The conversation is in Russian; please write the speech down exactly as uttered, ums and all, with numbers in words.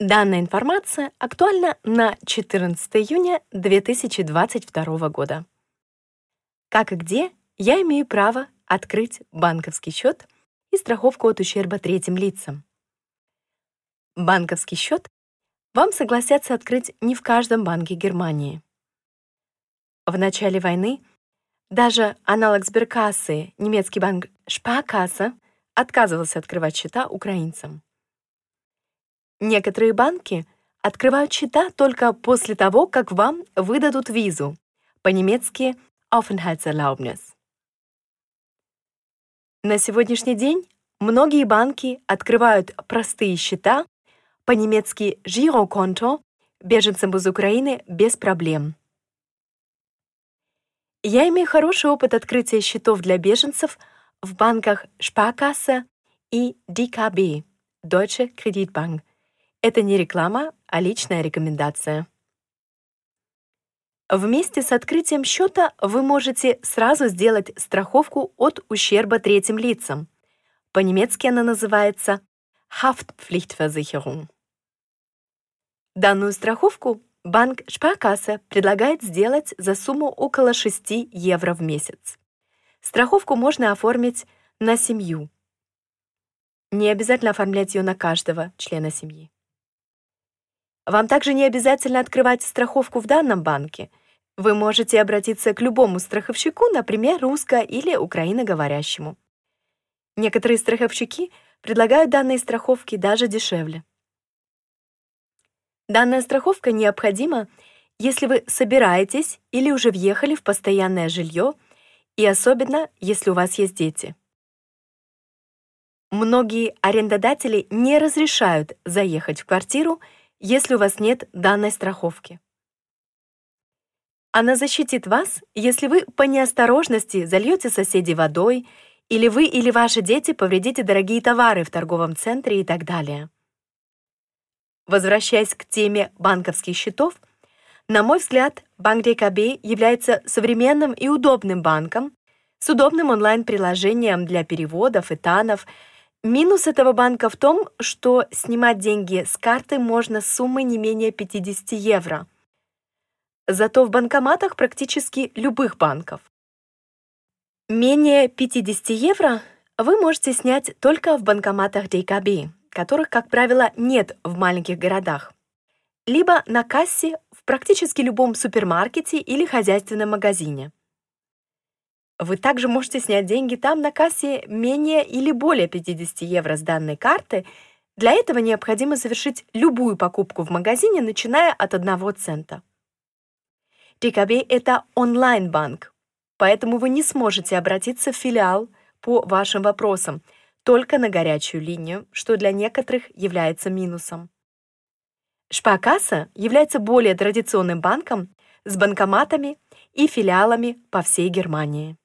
Данная информация актуальна на четырнадцатое июня две тысячи двадцать второго года. Как и где я имею право открыть банковский счет и страховку от ущерба третьим лицам? Банковский счет вам согласятся открыть не в каждом банке Германии. В начале войны даже аналог Сберкассы, немецкий банк Sparkasse, отказывался открывать счета украинцам. Некоторые банки открывают счета только после того, как вам выдадут визу, по-немецки Aufenthaltserlaubnis. На сегодняшний день многие банки открывают простые счета, по-немецки Girokonto, беженцам из Украины без проблем. Я имею хороший опыт открытия счетов для беженцев в банках Sparkasse и Тикобей, Deutsche Kreditbank. Это не реклама, а личная рекомендация. Вместе с открытием счета вы можете сразу сделать страховку от ущерба третьим лицам. По-немецки она называется Haftpflichtversicherung. Данную страховку банк Sparkasse предлагает сделать за сумму около шести евро в месяц. Страховку можно оформить на семью. Не обязательно оформлять ее на каждого члена семьи. Вам также не обязательно открывать страховку в данном банке. Вы можете обратиться к любому страховщику, например, русско- или украиноговорящему. Некоторые страховщики предлагают данные страховки даже дешевле. Данная страховка необходима, если вы собираетесь или уже въехали в постоянное жилье, и особенно, если у вас есть дети. Многие арендодатели не разрешают заехать в квартиру, если у вас нет данной страховки. Она защитит вас, если вы по неосторожности зальете соседей водой, или вы или ваши дети повредите дорогие товары в торговом центре и так далее. Возвращаясь к теме банковских счетов, на мой взгляд, Банк Рейкаби является современным и удобным банком с удобным онлайн-приложением для переводов и танов. Минус этого банка в том, что снимать деньги с карты можно с суммы не менее пятидесяти евро. Зато в банкоматах практически любых банков. Менее пятидесяти евро вы можете снять только в банкоматах Рейкаби, которых, как правило, нет в маленьких городах, либо на кассе в практически любом супермаркете или хозяйственном магазине. Вы также можете снять деньги там на кассе менее или более пятидесяти евро с данной карты. Для этого необходимо совершить любую покупку в магазине, начиная от одного цента. Тикобей – это онлайн-банк, поэтому вы не сможете обратиться в филиал по вашим вопросам, только на горячую линию, что для некоторых является минусом. Sparkasse является более традиционным банком с банкоматами и филиалами по всей Германии.